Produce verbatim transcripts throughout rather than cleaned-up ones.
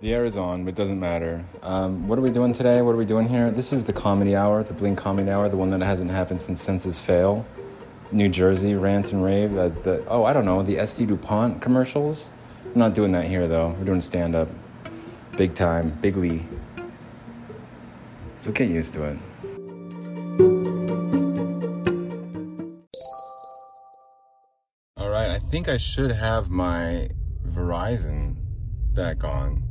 The air is on, but it doesn't matter. Um, what are we doing today? What are we doing here? This is the comedy hour, the Bling comedy hour, the one that hasn't happened since Senses Fail. New Jersey, rant and rave. Uh, the, oh, I don't know, the S T DuPont commercials. I'm not doing that here, though. We're doing stand-up. Big time. Big Lee. So get used to it. All right, I think I should have my Verizon back on.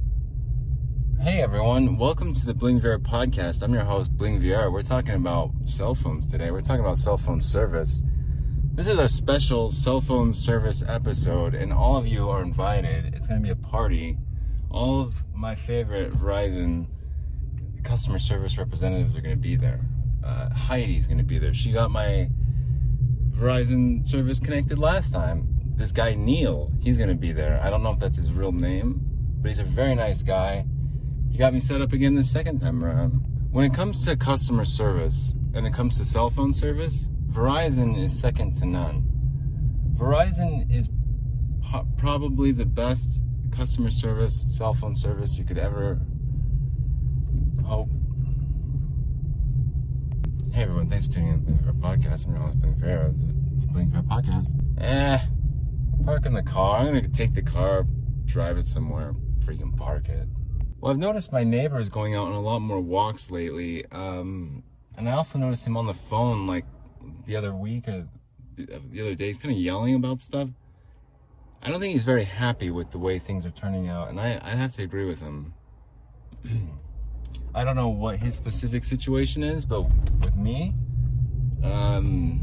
Hey everyone, welcome to the Bling Viera podcast. I'm your host, Bling Viera. We're talking about cell phones today. We're talking about cell phone service. This is our special cell phone service episode, and all of you are invited. It's going to be a party. All of my favorite Verizon customer service representatives are going to be there. Uh, Heidi's going to be there. She got my Verizon service connected last time. This guy, Neil, he's going to be there. I don't know if that's his real name, but he's a very nice guy. He got me set up again the second time around. When it comes to customer service and it comes to cell phone service, Verizon is second to none. Verizon is po- probably the best customer service, cell phone service you could ever hope. Hey everyone, thanks for tuning in to the Bling Viera podcast. I'm your host, Bling Viera. It's the Bling Viera podcast. Eh, park in the car. I'm gonna take the car, drive it somewhere, freaking park it. Well, I've noticed my neighbor is going out on a lot more walks lately, um, and I also noticed him on the phone, like, the other week, or the other day. He's kind of yelling about stuff. I don't think he's very happy with the way things are turning out, and I, I have to agree with him. I don't know what his specific situation is, but with me, um,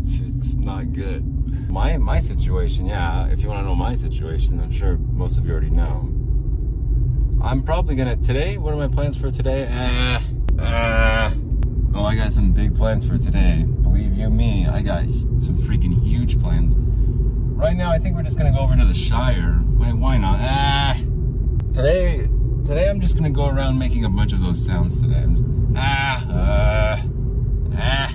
it's, it's not good. My my situation, yeah, if you want to know my situation, I'm sure most of you already know. I'm probably going to, today, what are my plans for today? Uh, uh, oh, I got some big plans for today. Believe you me, I got some freaking huge plans. Right now, I think we're just going to go over to the Shire. Wait, why not? Ah! Today, today I'm just going to go around making a bunch of those sounds today. Ah! Uh, ah!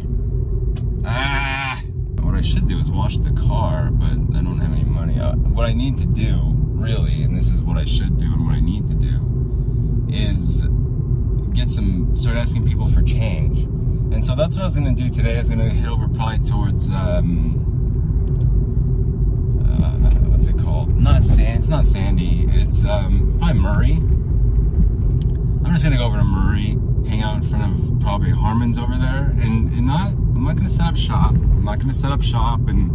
Ah! What I should do is wash the car, but I don't have any money. Uh, what I need to do, really, and this is what I should do and what I need to do, is get some, start asking people for change. And so that's what I was going to do today. I was going to head over probably towards, um, uh, what's it called? Not San, it's not Sandy. It's, um, probably Murray. I'm just going to go over to Murray, hang out in front of probably Harmon's over there, and, and not, I'm not going to set up shop. I'm not going to set up shop and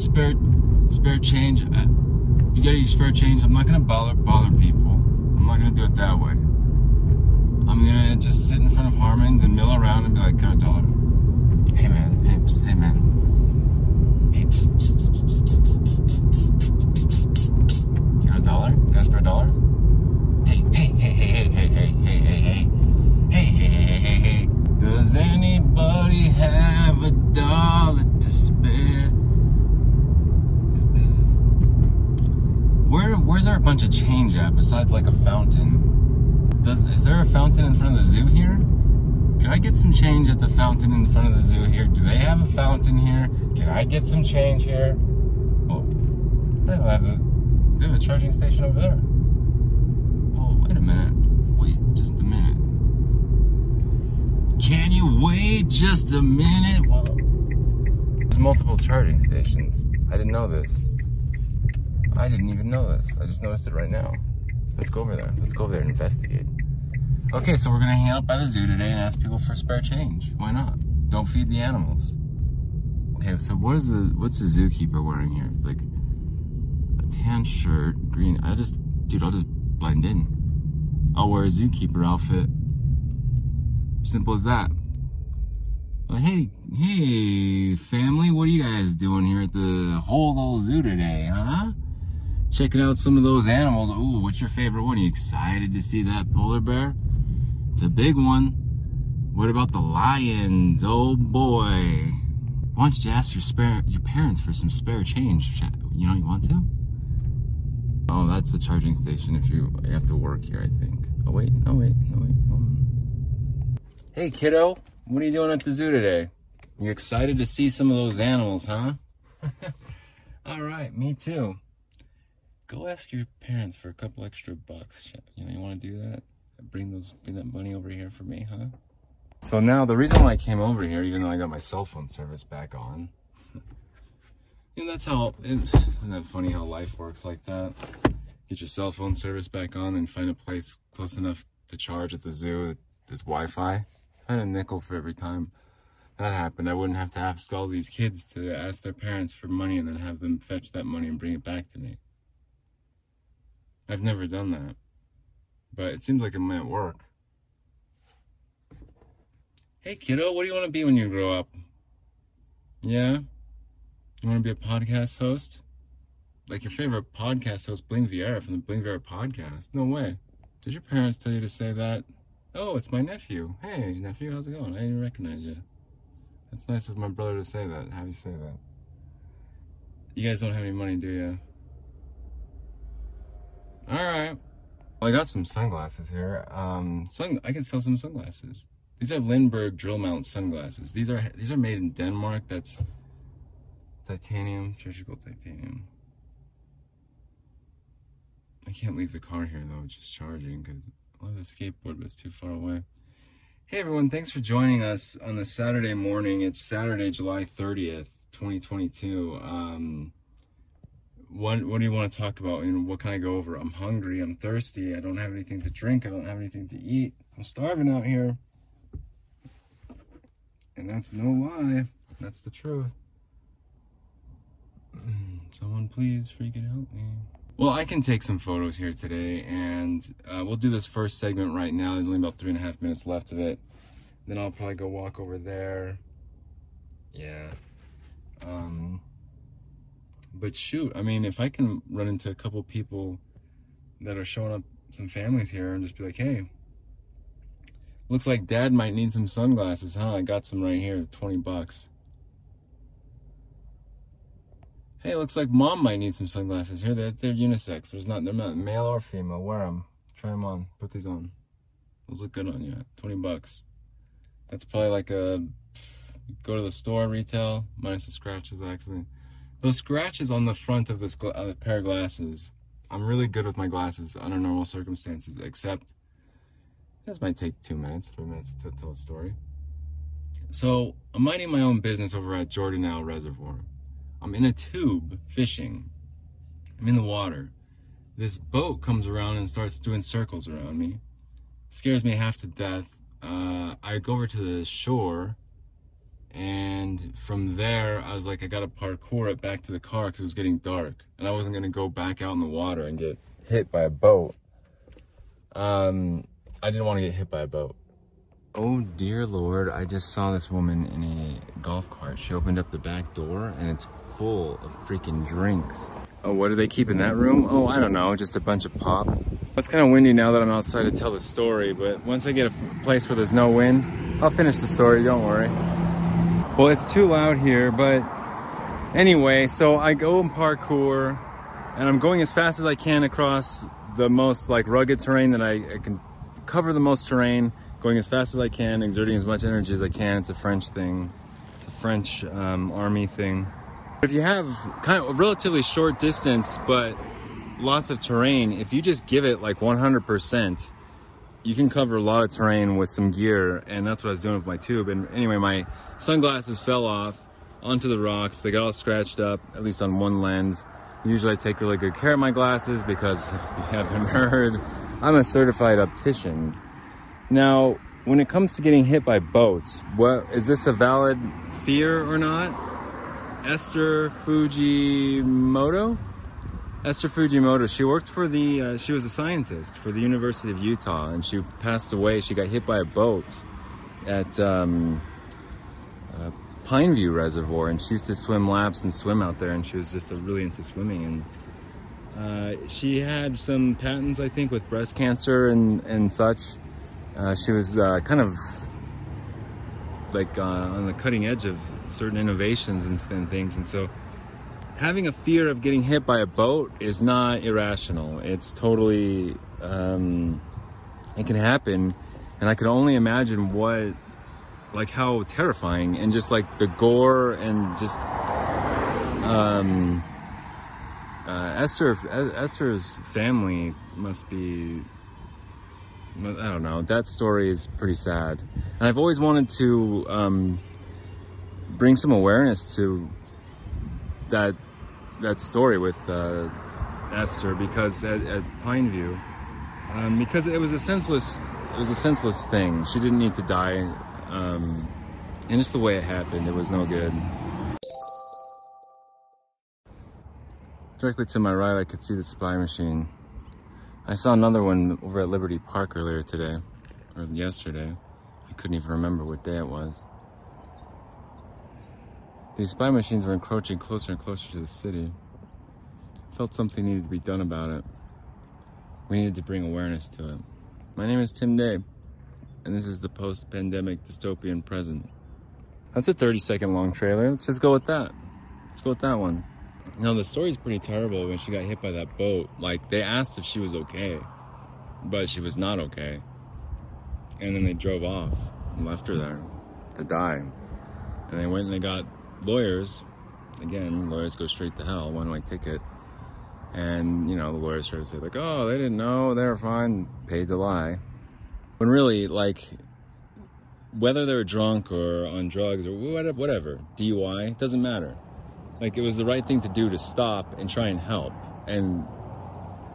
spare spare change. You got your spare change. I'm not going to bother bother people. I'm not going to do it that way. I'm going to just sit in front of Harmon's and mill around and be like, got a dollar. Hey man, hey, psst, hey man, hey, psst, psst, psst, psst, psst, psst, psst, psst, psst. Got a dollar? Got a spare dollar? Hey, hey, hey, hey, hey, hey, hey, hey, hey. Does anybody have a dollar to spare? Where, where's there a bunch of change at besides like a fountain? Does, is there a fountain in front of the zoo here? Can I get some change at the fountain in front of the zoo here? Do they have a fountain here? Can I get some change here? Oh, they have a, they have a charging station over there. Oh, wait a minute. Wait just a minute. Can you wait just a minute? Whoa. There's multiple charging stations. I didn't know this. I didn't even know this. I just noticed it right now. Let's go over there. Let's go over there and investigate. Okay, so we're gonna hang out by the zoo today and ask people for spare change. Why not? Don't feed the animals. Okay, so what is the what's the zookeeper wearing here? It's like a tan shirt, green. I just, dude, I'll just blend in. I'll wear a zookeeper outfit. Simple as that. But hey, hey, family, what are you guys doing here at the Hogle Zoo today, huh? Checking out some of those animals. Ooh, what's your favorite one? Are you excited to see that polar bear? It's a big one. What about the lions? Oh boy. Why don't you ask your spare your parents for some spare change? You know you want to? Oh, that's the charging station if you, you have to work here, I think. Oh wait, no wait, no wait, hold on. Hey kiddo, what are you doing at the zoo today? You excited to see some of those animals, huh? All right, me too. go ask your parents for a couple extra bucks. You know, you want to do that? Bring those, bring that money over here for me, huh? So now the reason why I came over here, even though I got my cell phone service back on, you know, that's how, isn't that funny how life works like that? Get your cell phone service back on and find a place close enough to charge at the zoo that there's Wi-Fi. I had a nickel for every time that happened. I wouldn't have to ask all these kids to ask their parents for money and then have them fetch that money and bring it back to me. I've never done that, but it seems like it might work. Hey kiddo, what do you want to be when you grow up? Yeah? You want to be a podcast host? Like your favorite podcast host, Bling Viera from the Bling Viera podcast? No way. Did your parents tell you to say that? Oh, it's my nephew. Hey, nephew, how's it going? I didn't recognize you. That's nice of my brother to say that. How do you say that? You guys don't have any money, do you? Alright. Well, I got some sunglasses here. Um, sun I can sell some sunglasses. These are Lindbergh drill mount sunglasses. These are these are made in Denmark. That's titanium, surgical titanium. I can't leave the car here though, just charging, because I love the skateboard, but it's too far away. Hey everyone, thanks for joining us on this Saturday morning. It's Saturday, July thirtieth, twenty twenty-two. Um, what, what do you want to talk about? You know, what can I go over? I'm hungry, I'm thirsty, I don't have anything to drink, I don't have anything to eat. I'm starving out here. And that's no lie, that's the truth. Someone please freaking help me. Well, I can take some photos here today, and uh, we'll do this first segment right now. There's only about three and a half minutes left of it. Then I'll probably go walk over there. Yeah. Um, but shoot, I mean, if I can run into a couple people that are showing up, some families here, and just be like, hey, looks like dad might need some sunglasses, huh? I got some right here, twenty bucks. Hey, looks like mom might need some sunglasses. Here, they're, they're unisex. There's not, they're not male or female. Wear them. Try them on. Put these on. Those look good on you. twenty bucks. That's probably like a, go to the store, retail, minus the scratches, actually. Those scratches on the front of this gla uh, pair of glasses. I'm really good with my glasses under normal circumstances, except this might take two minutes, three minutes to tell a story. So I'm minding my own business over at Jordanelle Reservoir. I'm in a tube fishing. I'm in the water. This boat comes around and starts doing circles around me. Scares me half to death. Uh, I go over to the shore, and from there, I was like, I gotta parkour it back to the car because it was getting dark, and I wasn't gonna go back out in the water and get hit by a boat. Um, I didn't want to get hit by a boat. Oh dear Lord, I just saw this woman in a golf cart. She opened up the back door and it's full of freaking drinks. Oh, what do they keep in that room? Oh, I don't know, just a bunch of pop. It's kind of windy now that I'm outside to tell the story, but once I get a place where there's no wind, I'll finish the story, don't worry. Well, it's too loud here, but anyway, so I go and parkour and I'm going as fast as I can across the most like rugged terrain that I, I can cover the most terrain. Going as fast as I can, exerting as much energy as I can. It's a French thing. It's a French um, army thing. If you have kind of a relatively short distance, but lots of terrain, if you just give it like one hundred percent, you can cover a lot of terrain with some gear. And that's what I was doing with my tube. And anyway, my sunglasses fell off onto the rocks. They got all scratched up, at least on one lens. Usually I take really good care of my glasses because if you haven't heard, I'm a certified optician. Now, when it comes to getting hit by boats, what, is this a valid fear or not? Esther Fujimoto? Esther Fujimoto, she worked for the, uh, she was a scientist for the University of Utah, and she passed away. She got hit by a boat at um, uh, Pineview Reservoir, and she used to swim laps and swim out there, and she was just uh, really into swimming. And uh, she had some patents, I think, with breast cancer and, and such. Uh, she was uh, kind of like uh, on the cutting edge of certain innovations and, and things. And so having a fear of getting hit by a boat is not irrational. It's totally, um, it can happen. And I can only imagine what, like how terrifying and just like the gore and just um, uh, Esther, Esther's family must be, I don't know, that story is pretty sad. And I've always wanted to um, bring some awareness to that that story with uh, Esther, because at, at Pineview, um, because it was a senseless, it was a senseless thing. She didn't need to die, um, and it's the way it happened. It was no good. Directly to my right, I could see the spy machine. I saw another one over at Liberty Park earlier today, or yesterday. I couldn't even remember what day it was. These spy machines were encroaching closer and closer to the city. I felt something needed to be done about it. We needed to bring awareness to it. My name is Tim Day, and this is the post-pandemic dystopian present. That's a thirty second long trailer. Let's just go with that. Let's go with that one. Now, the story's pretty terrible when she got hit by that boat. Like, they asked if she was okay, but she was not okay. And then they drove off and left her there to die. And they went and they got lawyers. Again, lawyers go straight to hell, one-way ticket. And, you know, the lawyers try to say, like, oh, they didn't know, they were fine, paid to lie. When really, like, whether they were drunk or on drugs or whatever, D U I, doesn't matter. Like, it was the right thing to do to stop and try and help. And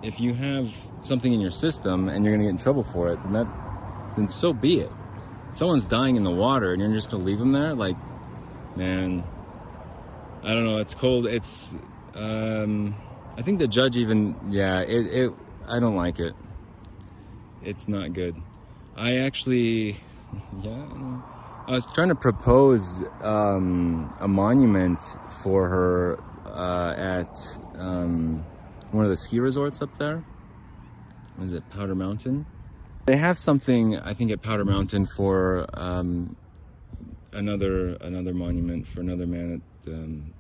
if you have something in your system and you're gonna get in trouble for it, then that, then so be it. Someone's dying in the water and you're just gonna leave them there? Like, man, I don't know, it's cold. It's, um, I think the judge even, yeah, it, it, I don't like it. It's not good. I actually, yeah, I don't know. I was trying to propose um, a monument for her uh, at um, one of the ski resorts up there. What is it, Powder Mountain? They have something, I think, at Powder Mountain for um, another another monument for another man at um,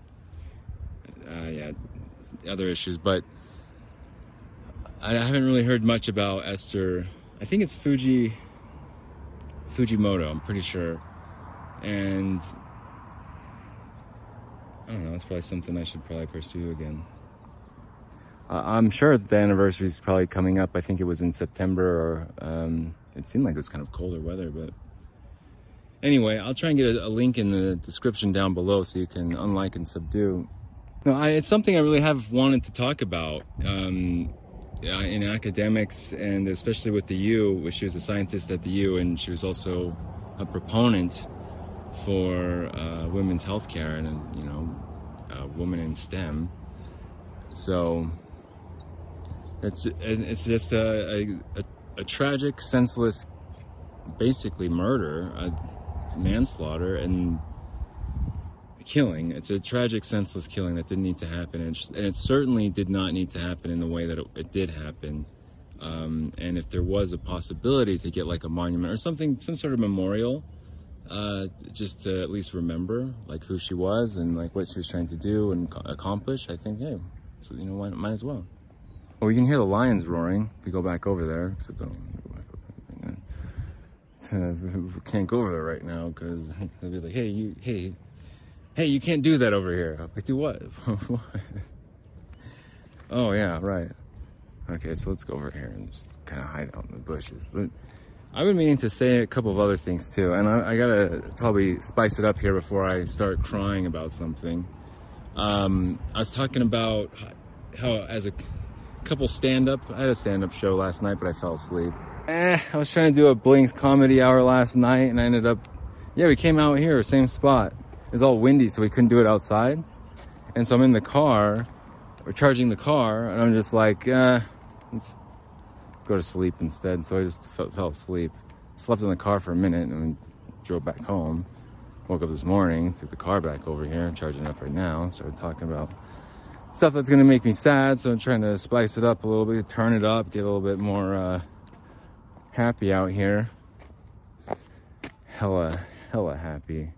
uh, yeah, other issues. But I haven't really heard much about Esther. I think it's Fuji Fujimoto, I'm pretty sure. And I don't know, that's probably something I should probably pursue again. Uh, I'm sure the anniversary is probably coming up. I think it was in September, or um, it seemed like it was kind of colder weather, but anyway, I'll try and get a, a link in the description down below so you can unlike and subdue. No, I, it's something I really have wanted to talk about um, in academics, and especially with the U. She was a scientist at the U, and she was also a proponent for uh, women's health care and, you know, a woman in STEM. So it's it's just a, a, a tragic, senseless, basically murder, a manslaughter and killing. It's a tragic, senseless killing that didn't need to happen, and it certainly did not need to happen in the way that it, it did happen. Um, and if there was a possibility to get like a monument or something, some sort of memorial, uh, just to at least remember like who she was and like what she was trying to do and accomplish, I think, hey, so, you know, why, might as well. Well, you can hear the lions roaring if we go back over there, except I don't want to go back over there right now. We can't go over there right now because they'll be like, hey, you, hey, hey, you can't do that over here. I'm like, do what? What? Oh, yeah, right. Okay, so let's go over here and just kind of hide out in the bushes. But I've been meaning to say a couple of other things, too, and I, I gotta probably spice it up here before I start crying about something. Um, I was talking about how as a couple stand-up, I had a stand-up show last night, but I fell asleep. Eh, I was trying to do a Bling's comedy hour last night, and I ended up, yeah, we came out here, same spot. It was all windy, so we couldn't do it outside. And so I'm in the car, we're charging the car, and I'm just like, uh, let's go to sleep instead. So I just fell asleep. Slept in the car for a minute and drove back home. Woke up this morning, took the car back over here, I'm charging it up right now. Started talking about stuff that's gonna make me sad, so I'm trying to spice it up a little bit, turn it up, get a little bit more uh, happy out here. Hella, hella happy.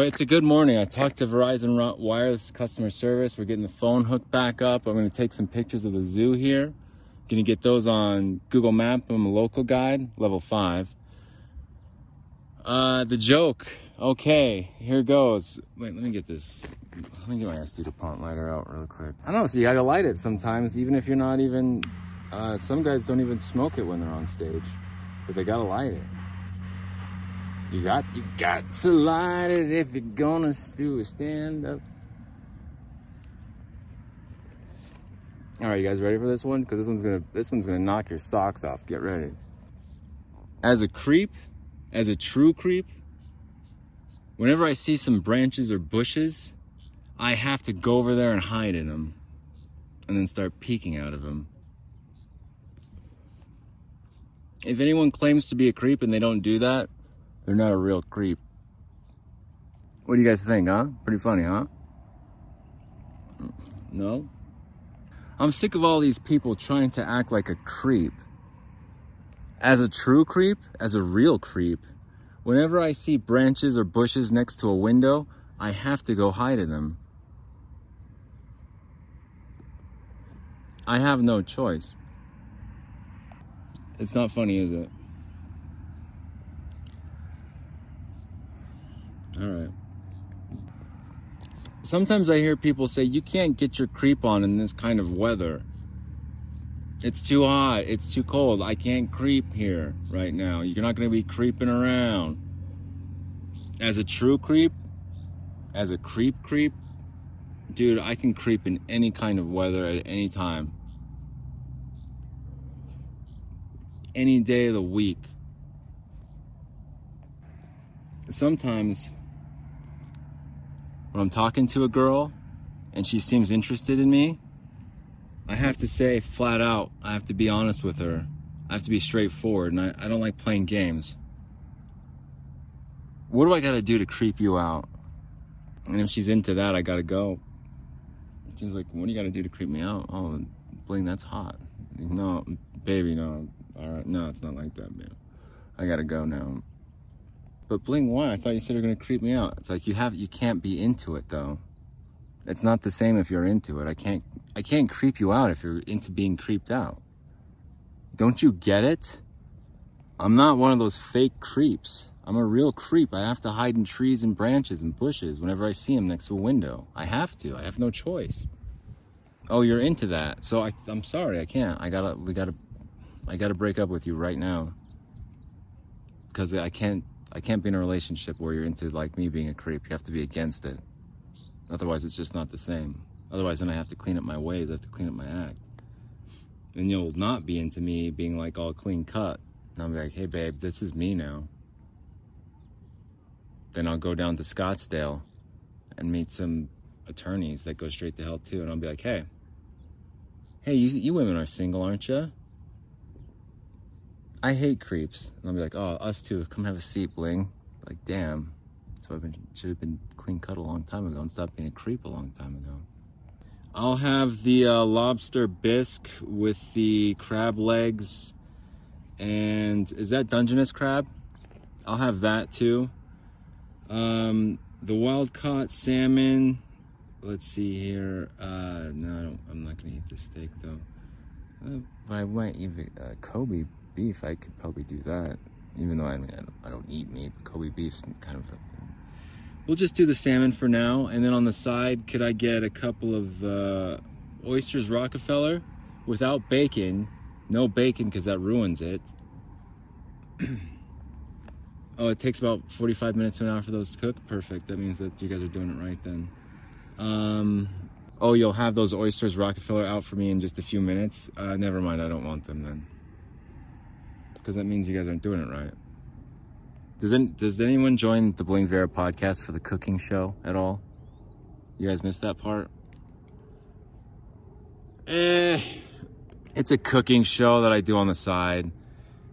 It's a good morning. I talked to Verizon Wireless customer service. We're getting the phone hooked back up. I'm going to take some pictures of the zoo here. Going to get those on Google Maps. I'm a local guide, level five. Uh, the joke. Okay, here goes. Wait, let me get this. Let me get my S T DuPont lighter out real quick. I don't know, so you gotta light it sometimes, even if you're not even... Uh, some guys don't even smoke it when they're on stage, but they gotta light it. You got, you got to light it if you're gonna do a stand-up. All right, you guys ready for this one? Because this one's gonna, this one's gonna knock your socks off. Get ready. As a creep, as a true creep, whenever I see some branches or bushes, I have to go over there and hide in them, and then start peeking out of them. If anyone claims to be a creep and they don't do that, they're not a real creep. What do you guys think, huh? Pretty funny, huh? No? I'm sick of all these people trying to act like a creep. As a true creep, as a real creep, whenever I see branches or bushes next to a window, I have to go hide in them. I have no choice. It's not funny, is it? All right. Sometimes I hear people say, you can't get your creep on in this kind of weather. It's too hot, it's too cold, I can't creep here right now. You're not gonna be creeping around. As a true creep, as a creep creep, dude, I can creep in any kind of weather at any time. Any day of the week. Sometimes, when I'm talking to a girl and she seems interested in me, I have to say flat out, I have to be honest with her. I have to be straightforward, and I, I don't like playing games. What do I gotta do to creep you out? And if she's into that, I gotta go. She's like, what do you gotta do to creep me out? Oh, Bling, that's hot. No, baby, no. All right, no, it's not like that, babe. I gotta go now. But Bling, why? I thought you said you're gonna creep me out. It's like you have, you can't be into it though. It's not the same if you're into it. I can't, I can't creep you out if you're into being creeped out. Don't you get it? I'm not one of those fake creeps. I'm a real creep. I have to hide in trees and branches and bushes whenever I see them next to a window. I have to. I have no choice. Oh, you're into that. So I, I'm sorry, I can't. I gotta, we gotta, I gotta break up with you right now. Because I can't. I can't be in a relationship where you're into like me being a creep. You have to be against it. Otherwise, it's just not the same. Otherwise, then I have to clean up my ways. I have to clean up my act. And you'll not be into me being like all clean cut. And I'll be like, hey, babe, this is me now. Then I'll go down to Scottsdale and meet some attorneys that go straight to hell too. And I'll be like, hey, hey, you, you women are single, aren't you? I hate creeps. And I'll be like, oh, us too. Come have a seat, Bling. Like, damn. So I've been, should have been clean cut a long time ago and stopped being a creep a long time ago. I'll have the uh, lobster bisque with the crab legs. And is that Dungeness crab? I'll have that too. Um, the wild caught salmon. Let's see here. Uh, no, I don't, I'm not going to eat the steak though. Uh, but I might eat uh, Kobe. Beef, I could probably do that, even though I mean I don't, I don't eat meat, but Kobe beef's kind of a thing. We'll just do the salmon for now, and then on the side, could I get a couple of uh, oysters Rockefeller without bacon? No bacon, because that ruins it. Oh, it takes about forty-five minutes to an hour for those to cook? Perfect, that means that you guys are doing it right then. Um, oh, you'll have those oysters Rockefeller out for me in just a few minutes? Uh, never mind, I don't want them then. Because that means you guys aren't doing it right. Does any, does anyone join the Bling Viera podcast for the cooking show at all? You guys missed that part? Eh, it's a cooking show that I do on the side.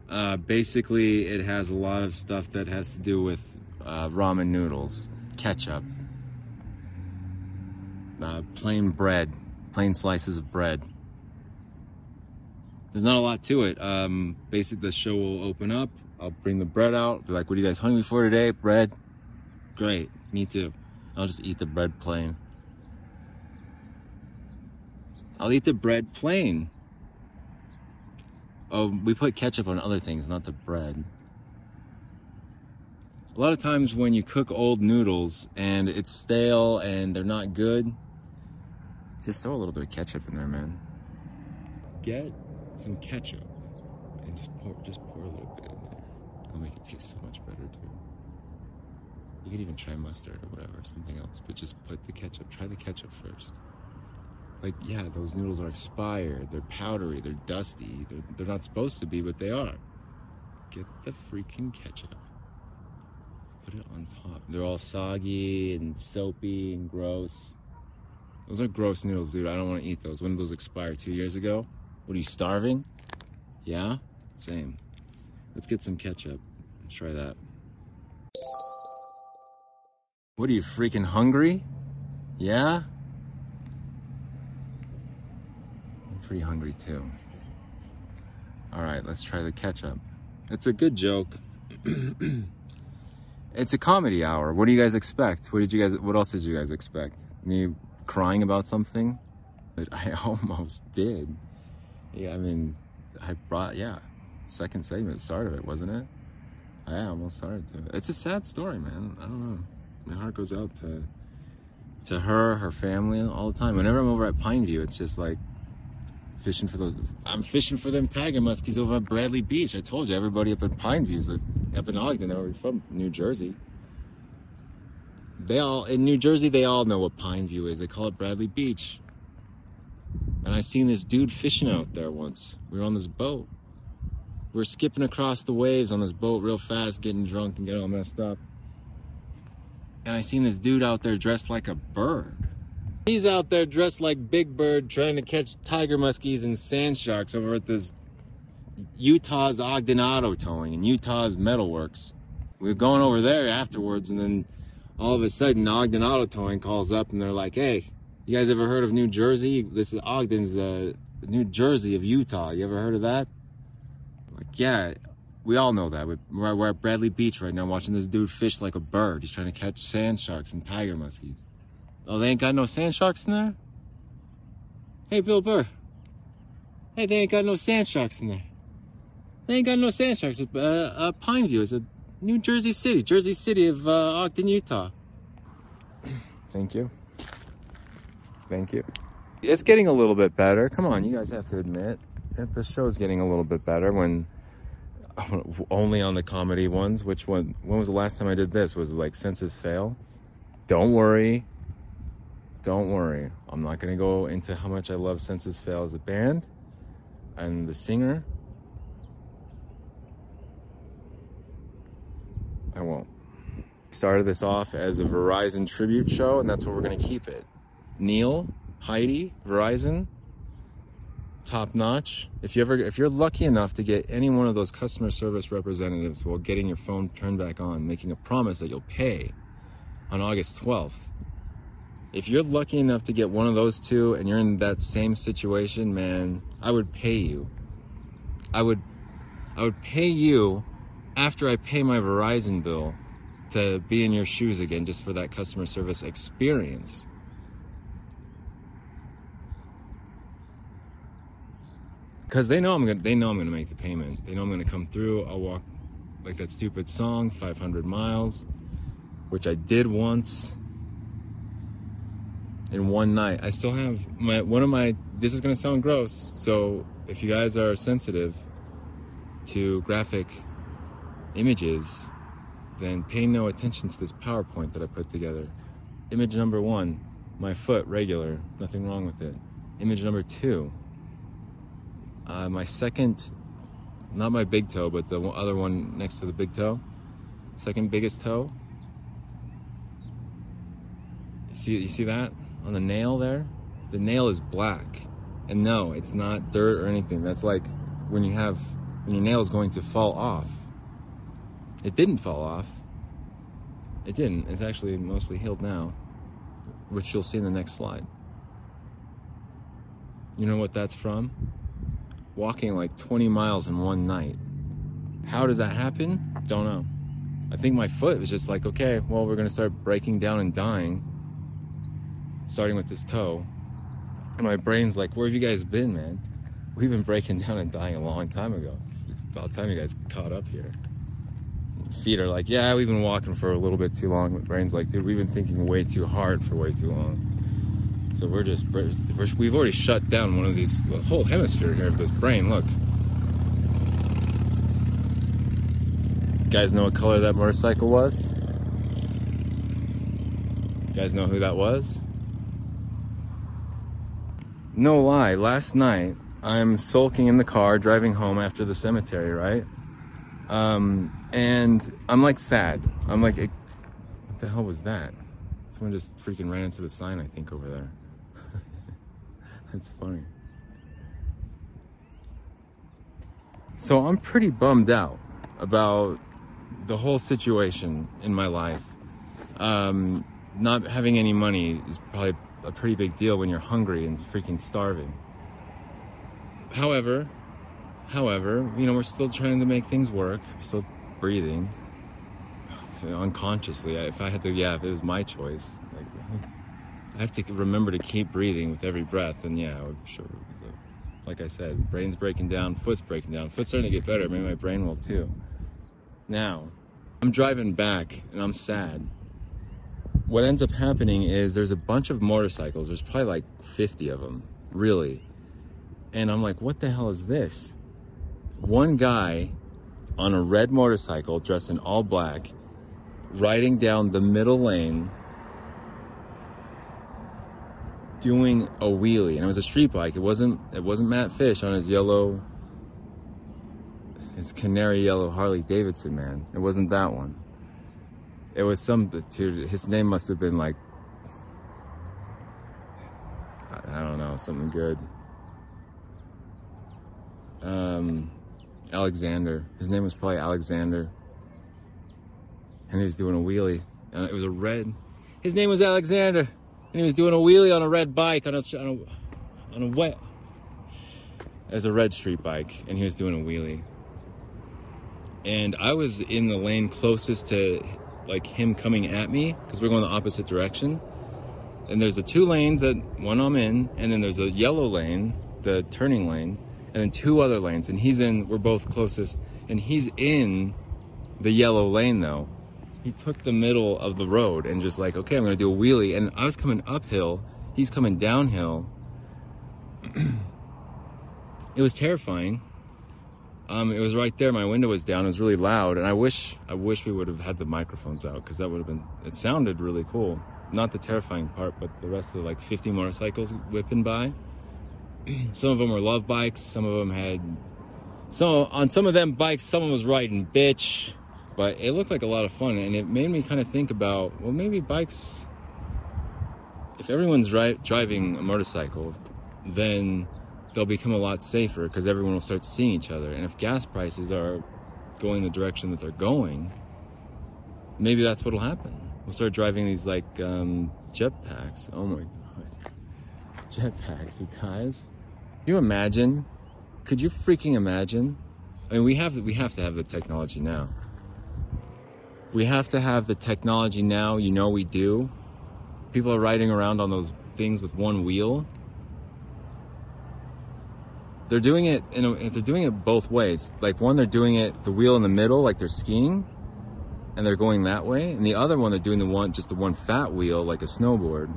Uh, basically, it has a lot of stuff that has to do with uh, ramen noodles, ketchup, uh, plain bread, plain slices of bread. There's not a lot to it. Um, basically, the show will open up. I'll bring the bread out. Be like, what are you guys hungry for today? Bread? Great. Me too. I'll just eat the bread plain. I'll eat the bread plain. Oh, we put ketchup on other things, not the bread. A lot of times when you cook old noodles and it's stale and they're not good, just throw a little bit of ketchup in there, man. Get some ketchup and just pour, just pour a little bit in there. It'll make it taste so much better, too. You could even try mustard or whatever, something else, but just put the ketchup, try the ketchup first. Like, yeah, those noodles are expired, they're powdery, they're dusty, they're, they're not supposed to be, but they are. Get the freaking ketchup. Put it on top. They're all soggy and soapy and gross. Those are gross noodles, dude. I don't want to eat those. When did those expire? Two years ago? What, are you starving? Yeah? Same. Let's get some ketchup. Let's try that. What, are you freaking hungry? Yeah? I'm pretty hungry, too. All right, let's try the ketchup. It's a good joke. It's a comedy hour. What do you guys expect? What did you guys, what else did you guys expect? Me crying about something? But I almost did. Yeah, I mean, I brought, yeah, second segment, start of it, wasn't it? I almost started to. It's a sad story, man. I don't know. My heart goes out to to her, her family, all the time. Whenever I'm over at Pineview, it's just like fishing for those, I'm fishing for them tiger muskies over at Bradley Beach. I told you, everybody up at Pineview's like, up in Ogden, where we're from, New Jersey. They all, in New Jersey, they all know what Pineview is. They call it Bradley Beach. And I seen this dude fishing out there once. We were on this boat. We were skipping across the waves on this boat real fast, getting drunk and getting all messed up. And I seen this dude out there dressed like a bird. He's out there dressed like Big Bird trying to catch tiger muskies and sand sharks over at this Utah's Ogden Auto Towing and Utah's Metalworks. We were going over there afterwards, and then all of a sudden Ogden Auto Towing calls up and they're like, hey, you guys ever heard of New Jersey? This is Ogden's uh, New Jersey of Utah. You ever heard of that? I'm like, yeah, we all know that. We're, we're at Bradley Beach right now watching this dude fish like a bird. He's trying to catch sand sharks and tiger muskies. Oh, they ain't got no sand sharks in there? Hey, Bill Burr. Hey, they ain't got no sand sharks in there. They ain't got no sand sharks. Uh, uh, Pineview is a New Jersey City. Jersey City of uh, Ogden, Utah. Thank you. Thank you. It's getting a little bit better. Come on, you guys have to admit that the show's getting a little bit better when... Only on the comedy ones. Which one? When was the last time I did this? Was it like Senses Fail? Don't worry. Don't worry. I'm not going to go into how much I love Senses Fail as a band and the singer. I won't. Started this off as a Verizon tribute show, and that's what we're going to keep it. Neil, Heidi, Verizon, top notch. If you ever, if you're lucky enough to get any one of those customer service representatives while getting your phone turned back on, making a promise that you'll pay on August twelfth, if you're lucky enough to get one of those two and you're in that same situation, man, I would pay you. I would I would pay you after I pay my Verizon bill to be in your shoes again, just for that customer service experience. Because they know I'm gonna, they know I'm gonna make the payment. They know I'm gonna come through. I'll walk like that stupid song, five hundred miles, which I did once. In one night. I still have my, one of my, this is going to sound gross, so if you guys are sensitive to graphic images, then pay no attention to this PowerPoint that I put together. Image number one, my foot, regular, nothing wrong with it. Image number two, uh, my second, not my big toe, but the other one next to the big toe, second biggest toe. See, you see that? On the nail there, the nail is black, and no, it's not dirt or anything. That's like when you have, when your nail is going to fall off. It didn't fall off. It didn't. It's actually mostly healed now, which you'll see in the next slide. You know what that's from? Walking like twenty miles in one night. How does that happen? Don't know. I think my foot was just like, okay, well, we're gonna start breaking down and dying. Starting with this toe, and my brain's like, where have you guys been, man? We've been breaking down and dying a long time ago. It's about time you guys caught up here. feet are like, yeah, we've been walking for a little bit too long. My brain's like, dude, we've been thinking way too hard for way too long. So we're just, we're, we've already shut down one of these, the whole hemisphere here of this brain, look. You guys know what color that motorcycle was? You guys know who that was? No lie, last night, I'm sulking in the car, driving home after the cemetery, right? Um, and I'm like sad. I'm like, what the hell was that? Someone just freaking ran into the sign, I think, over there. That's funny. So I'm pretty bummed out about the whole situation in my life. Um, not having any money is probably a pretty big deal when you're hungry and freaking starving. However, however, you know, we're still trying to make things work, still breathing unconsciously. If I had to, yeah, if it was my choice, like, I have to remember to keep breathing with every breath. And yeah, I'm sure, like I said, brain's breaking down, foot's breaking down, foot's starting to get better. Maybe my brain will too. Now, I'm driving back and I'm sad. What ends up happening is there's a bunch of motorcycles. There's probably like fifty of them, really. And I'm like, what the hell is this? One guy on a red motorcycle dressed in all black, riding down the middle lane, doing a wheelie. And it was a street bike. It wasn't, it wasn't Matt Fish on his yellow, his canary yellow Harley Davidson, man. It wasn't that one. It was some dude, his name must have been like, I, I don't know, something good. Um, Alexander. His name was probably Alexander. And he was doing a wheelie. And it was a red. His name was Alexander. And he was doing a wheelie on a red bike. On a, on a, on a wet. It was a red street bike. And he was doing a wheelie. And I was in the lane closest to, like, him coming at me. Because we're going the opposite direction. And there's the two lanes that one I'm in. And then there's a yellow lane. The turning lane. And then two other lanes, and he's in, we're both closest, and he's in the yellow lane though. He took the middle of the road and just like, okay, I'm gonna do a wheelie. And I was coming uphill, he's coming downhill. It was terrifying. Um, it was right there, my window was down, it was really loud, and I wish, I wish we would have had the microphones out, because that would have been, it sounded really cool. Not the terrifying part, but the rest of the, like, fifty motorcycles whipping by. Some of them were love bikes. Some of them had, so on some of them bikes, someone was riding bitch, but it looked like a lot of fun. And it made me kind of think about, well, maybe bikes, if everyone's ri- driving a motorcycle, then they'll become a lot safer because everyone will start seeing each other. And if gas prices are going the direction that they're going, maybe that's what'll happen. We'll start driving these like, um, jetpacks. Oh my God. Jetpacks, you guys. Can you imagine? Could you freaking imagine? I mean, we have we have to have the technology now. We have to have the technology now. You know we do. People are riding around on those things with one wheel. They're doing it, in a, they're doing it both ways. Like one, they're doing it the wheel in the middle, like they're skiing, and they're going that way. And the other one, they're doing the one just the one fat wheel, like a snowboard.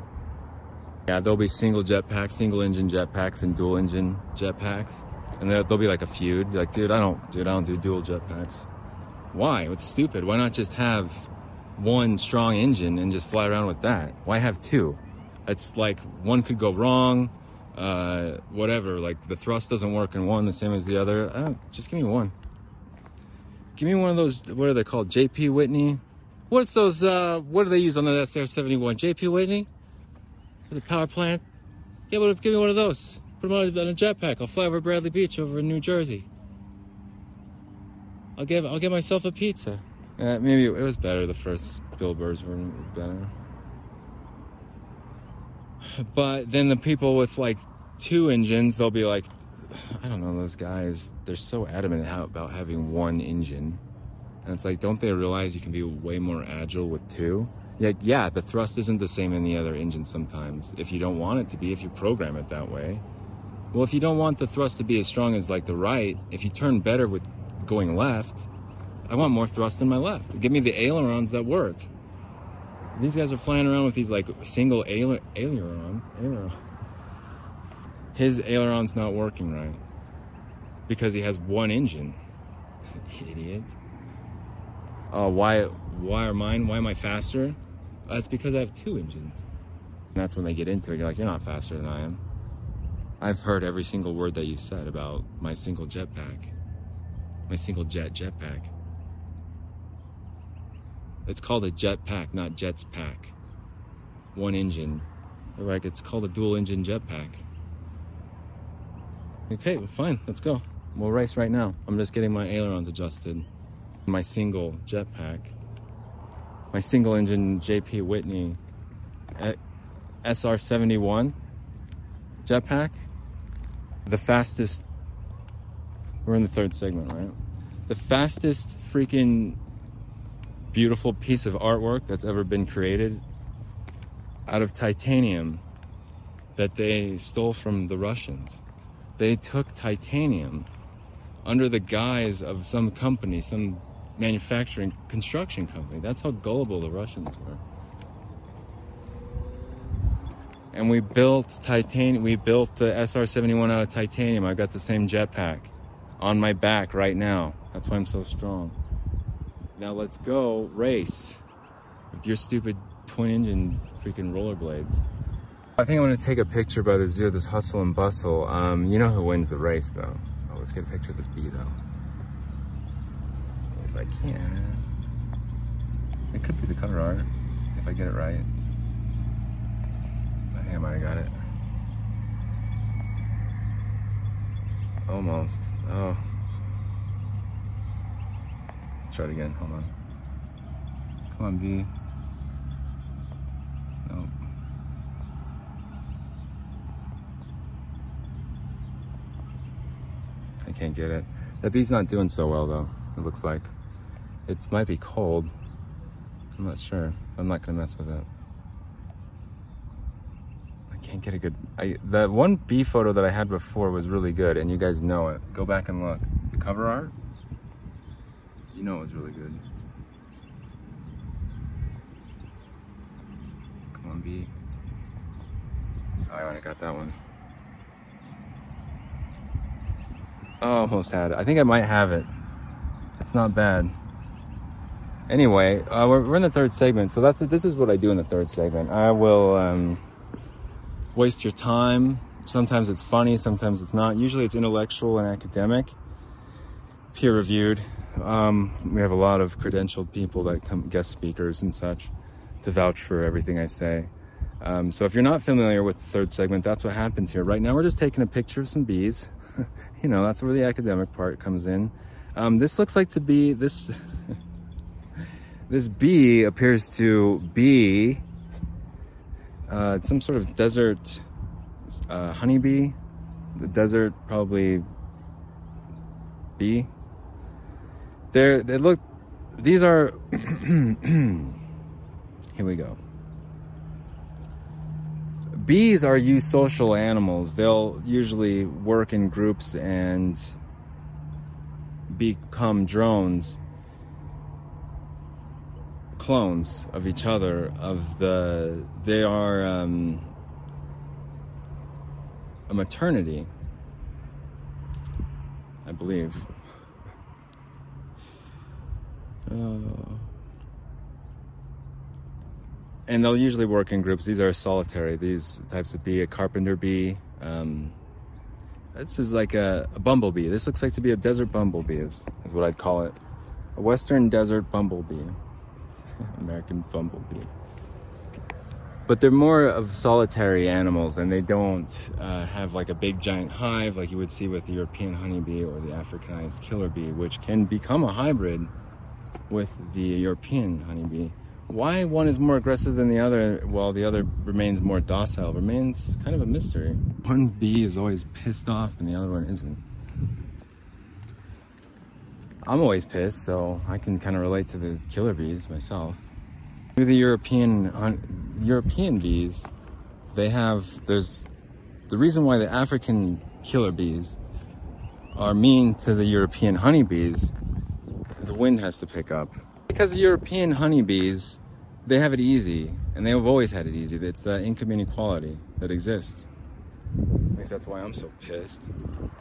Yeah, there'll be single jetpacks, single engine jetpacks, and dual engine jetpacks, and there'll, there'll be like a feud. Be like, dude, I don't, dude, I don't do dual jetpacks. Why? It's stupid. Why not just have one strong engine and just fly around with that? Why have two? It's like one could go wrong, uh, whatever. Like the thrust doesn't work in one the same as the other. I don't, just give me one. Give me one of those. What are they called? J P Whitney. What's those? Uh, what do they use on the S R seventy-one? J P Whitney. The power plant. Yeah, but give me one of those. Put them on a jetpack. I'll fly over Bradley Beach over in New Jersey. I'll give. I'll get myself a pizza. Uh, maybe it was better. The first Bill Burrs were better. But then the people with like two engines, they'll be like, I don't know, those guys. They're so adamant about having one engine, and it's like, don't they realize you can be way more agile with two? Yeah, yeah, the thrust isn't the same in the other engine sometimes. If you don't want it to be, if you program it that way. Well, if you don't want the thrust to be as strong as like the right, if you turn better with going left, I want more thrust in my left. Give me the ailerons that work. These guys are flying around with these like single ailer aileron, aileron. His aileron's not working right because he has one engine. Idiot. Uh, why, why are mine, why am I faster? That's because I have two engines. And that's when they get into it. You're like, you're not faster than I am. I've heard every single word that you said about my single jetpack. My single jet jetpack. It's called a jetpack, not jets pack. One engine. They're like, it's called a dual engine jetpack. Okay, well, fine, let's go. We'll race right now. I'm just getting my ailerons adjusted. My single jetpack. My single engine J P Whitney S R seventy-one jetpack. The fastest, we're in the third segment, right? The fastest freaking beautiful piece of artwork that's ever been created out of titanium that they stole from the Russians. They took titanium under the guise of some company, some manufacturing construction company. That's how gullible the Russians were. And we built titanium, we built the S R seventy-one out of titanium. I got the same jetpack on my back right now. That's why I'm so strong. Now let's go race with your stupid twin engine freaking rollerblades. I think I'm gonna take a picture by the zoo, this hustle and bustle. Um, you know who wins the race though. Oh, let's get a picture of this bee though. If I can. It could be the cover art, if I get it right. I think I might have got it. Almost, oh. Let's try it again, hold on. Come on, bee. Nope. I can't get it. That bee's not doing so well though, it looks like. It might be cold. I'm not sure. I'm not gonna mess with it. I can't get a good, I, that one bee photo that I had before was really good and you guys know it. Go back and look. The cover art, you know it was really good. Come on, bee. Oh, I already got that one. Oh, almost had it. I think I might have it. It's not bad. Anyway, uh, we're, we're in the third segment, so that's this is what I do in the third segment. I will um, waste your time. Sometimes it's funny, sometimes it's not. Usually it's intellectual and academic, peer-reviewed. Um, we have a lot of credentialed people that come, guest speakers and such, to vouch for everything I say. Um, so if you're not familiar with the third segment, that's what happens here. Right now we're just taking a picture of some bees. You know, that's where the academic part comes in. Um, this looks like to be, this this bee appears to be uh, some sort of desert uh, honeybee. The desert probably bee. They're, they look, these are, here we go. Bees are eusocial animals. They'll usually work in groups and become drones, clones of each other. Of the, they are um, a maternity, I believe. Oh. And they'll usually work in groups. These are solitary, these types of bee, a carpenter bee. Um, this is like a, a bumblebee. This looks like to be a desert bumblebee is, is what I'd call it. A Western desert bumblebee, American bumblebee. But they're more of solitary animals and they don't uh, have like a big giant hive like you would see with the European honeybee or the Africanized killer bee, which can become a hybrid with the European honeybee. Why one is more aggressive than the other while the other remains more docile remains kind of a mystery. One bee is always pissed off and the other one isn't. I'm always pissed, so I can kind of relate to the killer bees myself. With the European European bees, they have, there's, the reason why the African killer bees are mean to the European honeybees, the wind has to pick up. Because European honeybees, they have it easy, and they have always had it easy. It's that income inequality that exists. At least that's why I'm so pissed.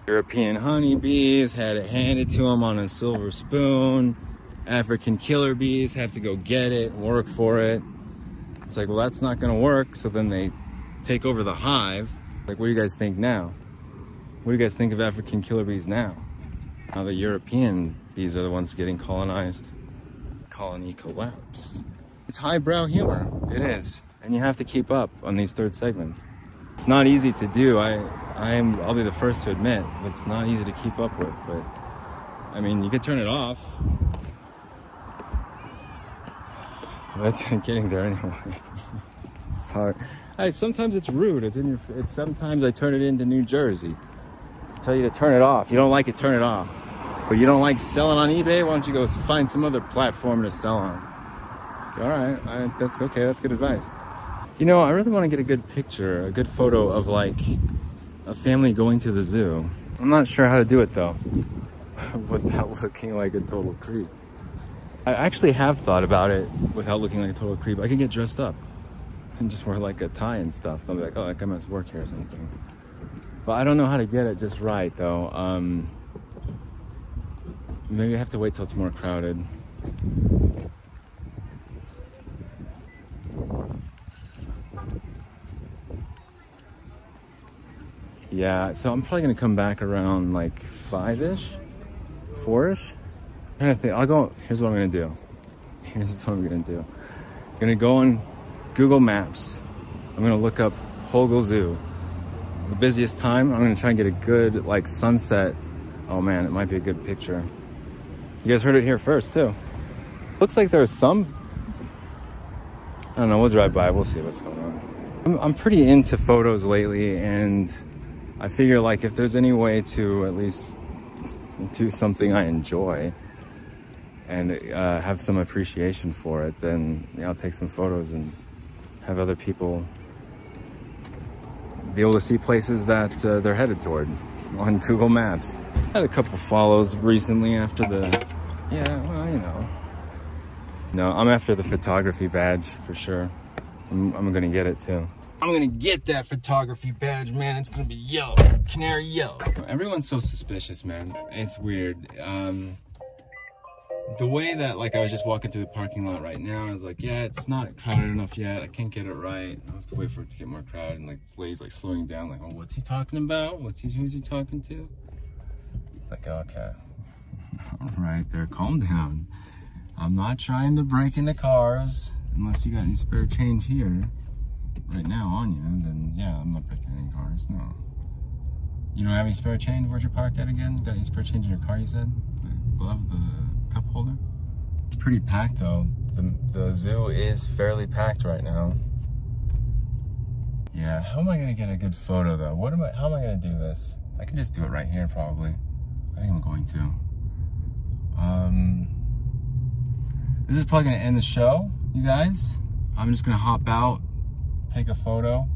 European honeybees had it handed to them on a silver spoon. African killer bees have to go get it and work for it. It's like, well, that's not gonna work. So then they take over the hive. Like, what do you guys think now? What do you guys think of African killer bees now? Now the European bees are the ones getting colonized. Colony collapse. It's highbrow humor. It is. And you have to keep up on these third segments. It's not easy to do. I, I'm, I'll be the first to admit, it's not easy to keep up with, but I mean, you could turn it off. That's getting there anyway. It's hard. I, sometimes it's rude. It's in your, it's sometimes I turn it into New Jersey. I tell you to turn it off. You don't like it, turn it off. But you don't like selling on eBay? Why don't you go find some other platform to sell on? All right, I, that's okay. That's good advice. You know, I really want to get a good picture, a good photo of like a family going to the zoo. I'm not sure how to do it though, without looking like a total creep. I actually have thought about it without looking like a total creep. I could get dressed up and just wear like a tie and stuff. I'll be like, oh, like I must work here or something. But I don't know how to get it just right though. Um, maybe I have to wait till it's more crowded. Yeah, so I'm probably gonna come back around like five-ish, four-ish. I think I'll go. Here's what I'm gonna do. Here's what I'm gonna do. I'm gonna go on Google Maps. I'm gonna look up Hogle Zoo. The busiest time. I'm gonna try and get a good like sunset. Oh man, it might be a good picture. You guys heard it here first too. Looks like there's some. I don't know. We'll drive by. We'll see what's going on. I'm, I'm pretty into photos lately, and I figure like if there's any way to at least do something I enjoy and uh, have some appreciation for it, then you know, I'll take some photos and have other people be able to see places that uh, they're headed toward on Google Maps. I had a couple follows recently after the, yeah, well, you know. No, I'm after the photography badge for sure. I'm, I'm gonna get it too. I'm gonna get that photography badge, man. It's gonna be yellow, canary yellow. Everyone's so suspicious, man. It's weird. Um, The way that, like, I was just walking through the parking lot right now, I was like, yeah, it's not crowded enough yet. I can't get it right. I'll have to wait for it to get more crowded. And, like, this lady's, like, slowing down, like, oh, what's he talking about? What's he, who's he talking to? It's like, oh, okay. All right, there, calm down. I'm not trying to break into cars. Unless you got any spare change here right now on you, then, yeah, I'm not breaking any cars, no. You don't have any spare change? Where'd you park at again? Got any spare change in your car, you said? The glove, the... cup holder. It's pretty packed though. The, the zoo is fairly packed right now. Yeah, how am I gonna get a good photo though? What am I, how am I gonna do this? I can just do it right here probably. I think I'm going to. Um, this is probably gonna end the show, you guys. I'm just gonna hop out, take a photo.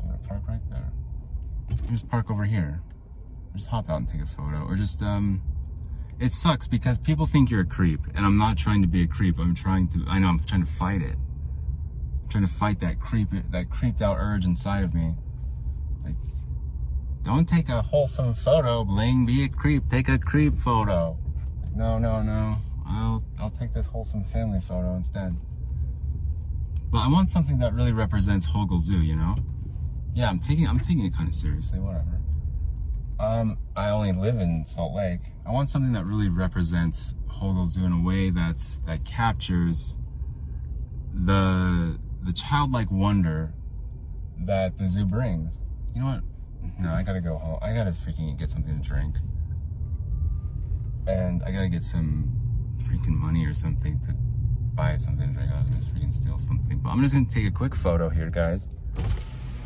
I'm gonna park right there. Just park over here. Just hop out and take a photo, or just, um, it sucks because people think you're a creep, and I'm not trying to be a creep. I'm trying to, I know I'm trying to fight it. I'm trying to fight that creep, that creeped out urge inside of me. Like, don't take a wholesome photo, Bling, be a creep, take a creep photo. Like, no, no, no, I'll, I'll take this wholesome family photo instead. But I want something that really represents Hogle Zoo, you know? Yeah, I'm taking, I'm taking it kind of seriously, whatever. Um, I only live in Salt Lake. I want something that really represents Hogle Zoo in a way that's, that captures the, the childlike wonder that the zoo brings. You know what? No, I gotta go home. I gotta freaking get something to drink. And I gotta get some freaking money or something to buy something to drink. I was gonna freaking steal something. But I'm just gonna take a quick photo here, guys,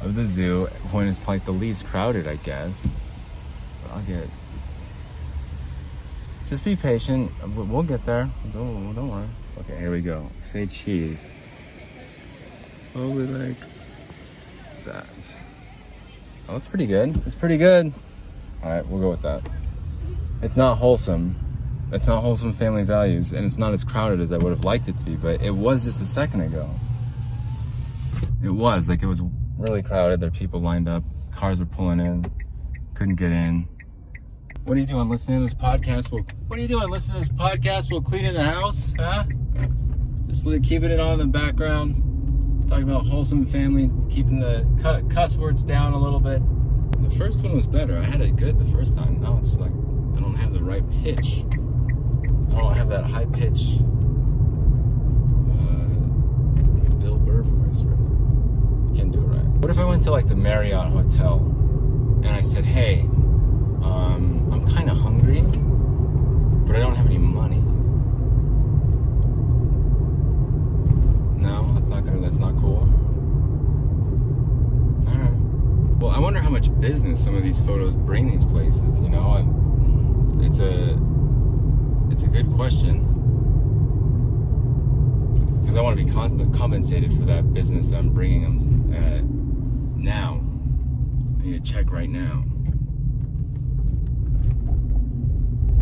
of the zoo when it's like the least crowded, I guess. I'll get it. Just be patient. We'll get there. Don't, don't worry. Okay, here we go. Say cheese. Probably like that. Oh, it's pretty good. It's pretty good. All right, we'll go with that. It's not wholesome. That's how wholesome family values, and it's not as crowded as I would have liked it to be, but it was just a second ago. It was, like, it was really crowded. There were people lined up, cars were pulling in, couldn't get in. What are you doing, listening to this podcast? We'll, what are you doing, listening to this podcast? We'll clean in the house, huh? Just keeping it on in the background. Talking about wholesome family, keeping the cu cuss words down a little bit. The first one was better. I had it good the first time. Now it's like, I don't have the right pitch. I don't have that high pitch uh, Bill Burr voice right now. I can't do it right. What if I went to like the Marriott Hotel and I said, hey, um, I'm kind of hungry, but I don't have any money. No, that's not gonna, that's not cool. All right. Well, I wonder how much business some of these photos bring these places, you know? I'm, it's a, it's a good question. Because I want to be con compensated for that business that I'm bringing them uh, now. I need to check right now.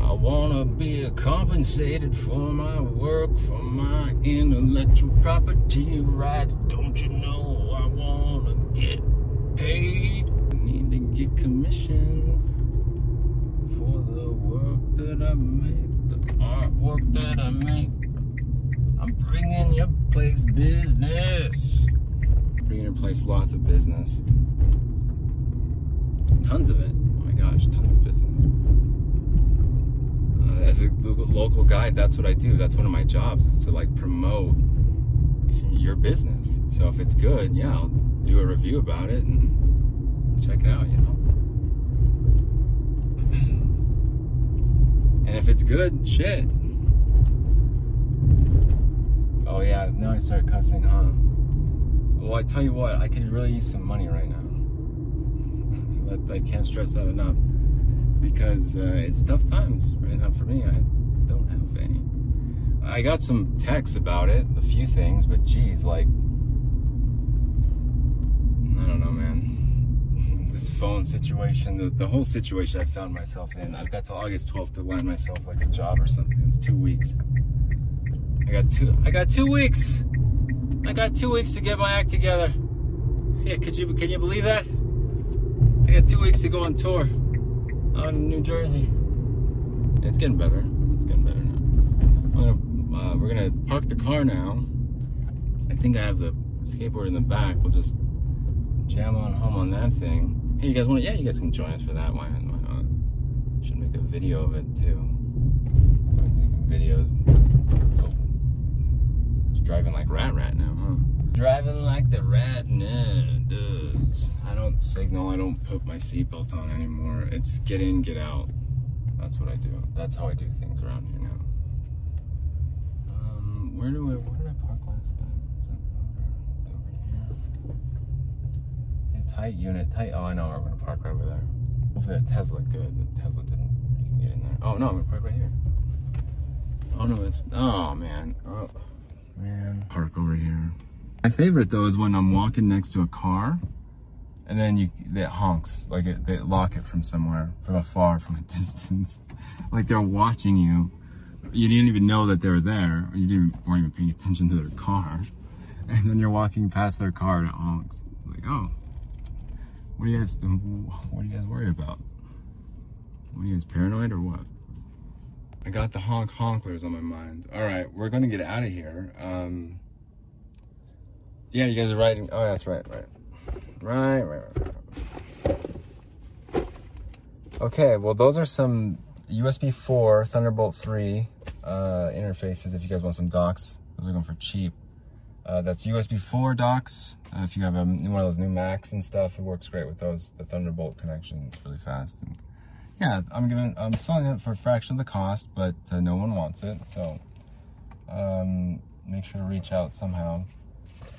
I want to be compensated for my work, for my intellectual property rights. Don't you know I want to get paid? I need to get commission for the work that I make, the artwork that I make. I'm bringing your place business. Bringing your place lots of business. Tons of it. Oh my gosh, tons of business. As a local guide, that's what I do. That's one of my jobs, is to like promote your business. So if it's good, yeah, I'll do a review about it and check it out, you know. And if it's good, shit. Oh yeah, now I start cussing, huh? Well, I tell you what, I could really use some money right now. But I can't stress that enough. Because uh, it's tough times right now for me. I don't have any. I got some texts about it, a few things, but geez, like, I don't know, man. This phone situation, the, the whole situation I found myself in, I've got till August twelfth to line myself like a job or something. It's two weeks. I got two, I got two weeks. I got two weeks to get my act together. Yeah, could you, can you believe that? I got two weeks to go on tour. Out in New Jersey. It's getting better. It's getting better now. I'm gonna, uh, we're gonna park the car now. I think I have the skateboard in the back. We'll just jam on home on that thing. Hey, you guys want to? Yeah, you guys can join us for that one. Why not? Should make a video of it too. Making videos. Oh. It's driving like Rat Rat now, huh? Driving like the rat now, dudes. I don't signal, I don't put my seatbelt on anymore. It's get in, get out. That's what I do. That's how I do things around here now. Um, where do I, where did I park last time? Is that over, over here? Yeah, tight unit, tight, oh I know, I'm gonna park right over there. Hopefully that Tesla, good, the Tesla didn't, you can get in there. Oh no, I'm gonna park right here. Oh no, it's, oh man, oh man. Park over here. My favorite though is when I'm walking next to a car, and then you it honks, like it, they lock it from somewhere, from afar, from a distance, like they're watching you. You didn't even know that they were there, or you didn't weren't even paying attention to their car, and then you're walking past their car and it honks. Like, oh, what do you guys, what do you guys worry about? What, are you guys paranoid or what? I got the honk honklers on my mind. All right, we're gonna get out of here. Um. Yeah, you guys are riding. Oh, that's right, right. Right, right, right. Okay, well, those are some U S B four, Thunderbolt three uh, interfaces if you guys want some docks. Those are going for cheap. Uh, that's U S B four docks. Uh, if you have a, one of those new Macs and stuff, it works great with those. The Thunderbolt connection is really fast. And yeah, I'm giving, I'm selling it for a fraction of the cost, but uh, no one wants it. So um, make sure to reach out somehow.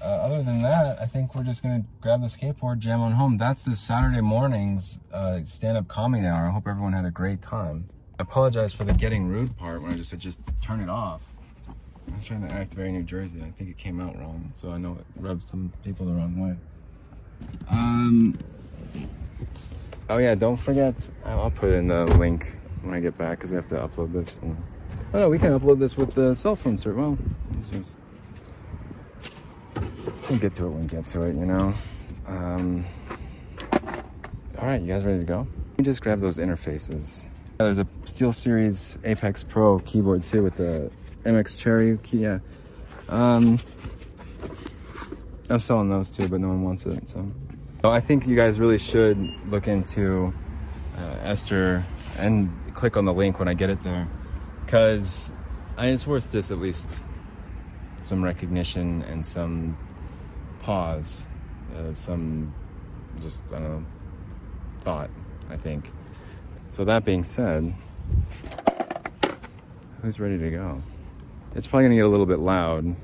Uh, other than that, I think we're just going to grab the skateboard, jam on home. That's this Saturday morning's uh, stand-up comedy hour. I hope everyone had a great time. I apologize for the getting rude part when I just said just turn it off. I'm trying to act very New Jersey. I think it came out wrong, so I know it rubbed some people the wrong way. Um. Oh, yeah, don't forget. I'll put in the link when I get back because we have to upload this. And Oh, we can upload this with the cell phone service. Well, just, we'll get to it when we get to it, you know. Um, all right, you guys ready to go? Let me just grab those interfaces. Yeah, there's a SteelSeries Apex Pro keyboard too with the M X Cherry key. Yeah. Um, I'm selling those too, but no one wants it. So, so I think you guys really should look into uh, Esther and click on the link when I get it there, because I mean, it's worth just at least some recognition and some pause, uh, some just, I don't know, thought, I think. So that being said, who's ready to go? It's probably gonna get a little bit loud,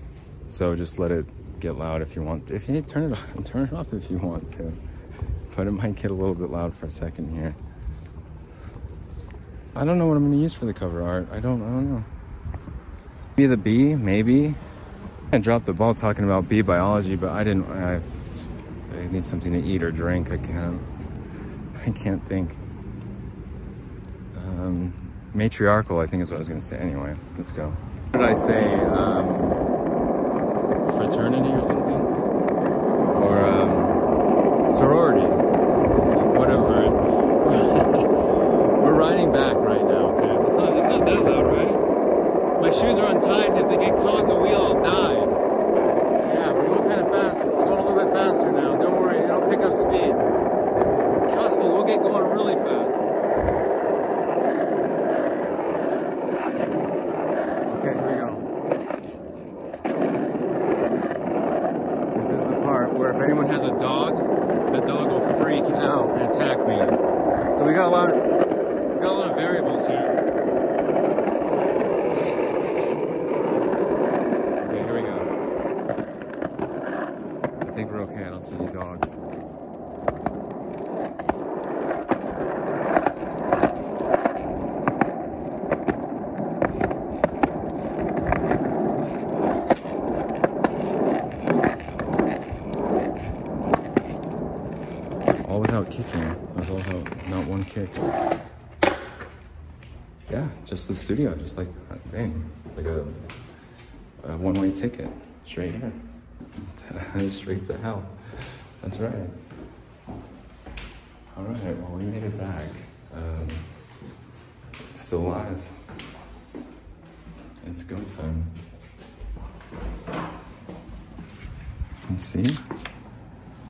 so just let it get loud if you want. If you need to turn it on, turn it off if you want to. But it might get a little bit loud for a second here. I don't know what I'm gonna use for the cover art. I don't, I don't know. Maybe the bee, maybe. I dropped the ball talking about bee biology, but I didn't, I, I need something to eat or drink. I can't, I can't think. Um, matriarchal, I think is what I was gonna say. Anyway, let's go. What did I say? Um, fraternity or something? Or um, sorority, whatever. We're riding back right now, okay? It's not, it's not that loud, right? My shoes are untied, and if they get caught in the wheel, I'll die. Yeah, we're going kind of fast. We're going a little bit faster now. Don't worry, it'll pick up speed. Trust me, we'll get going really fast. The studio, just like that. Bang. It's like a, a one-way ticket. Straight here. Straight to hell. That's right. All right, well, we made it back. Um, still alive. It's go time. Let's see.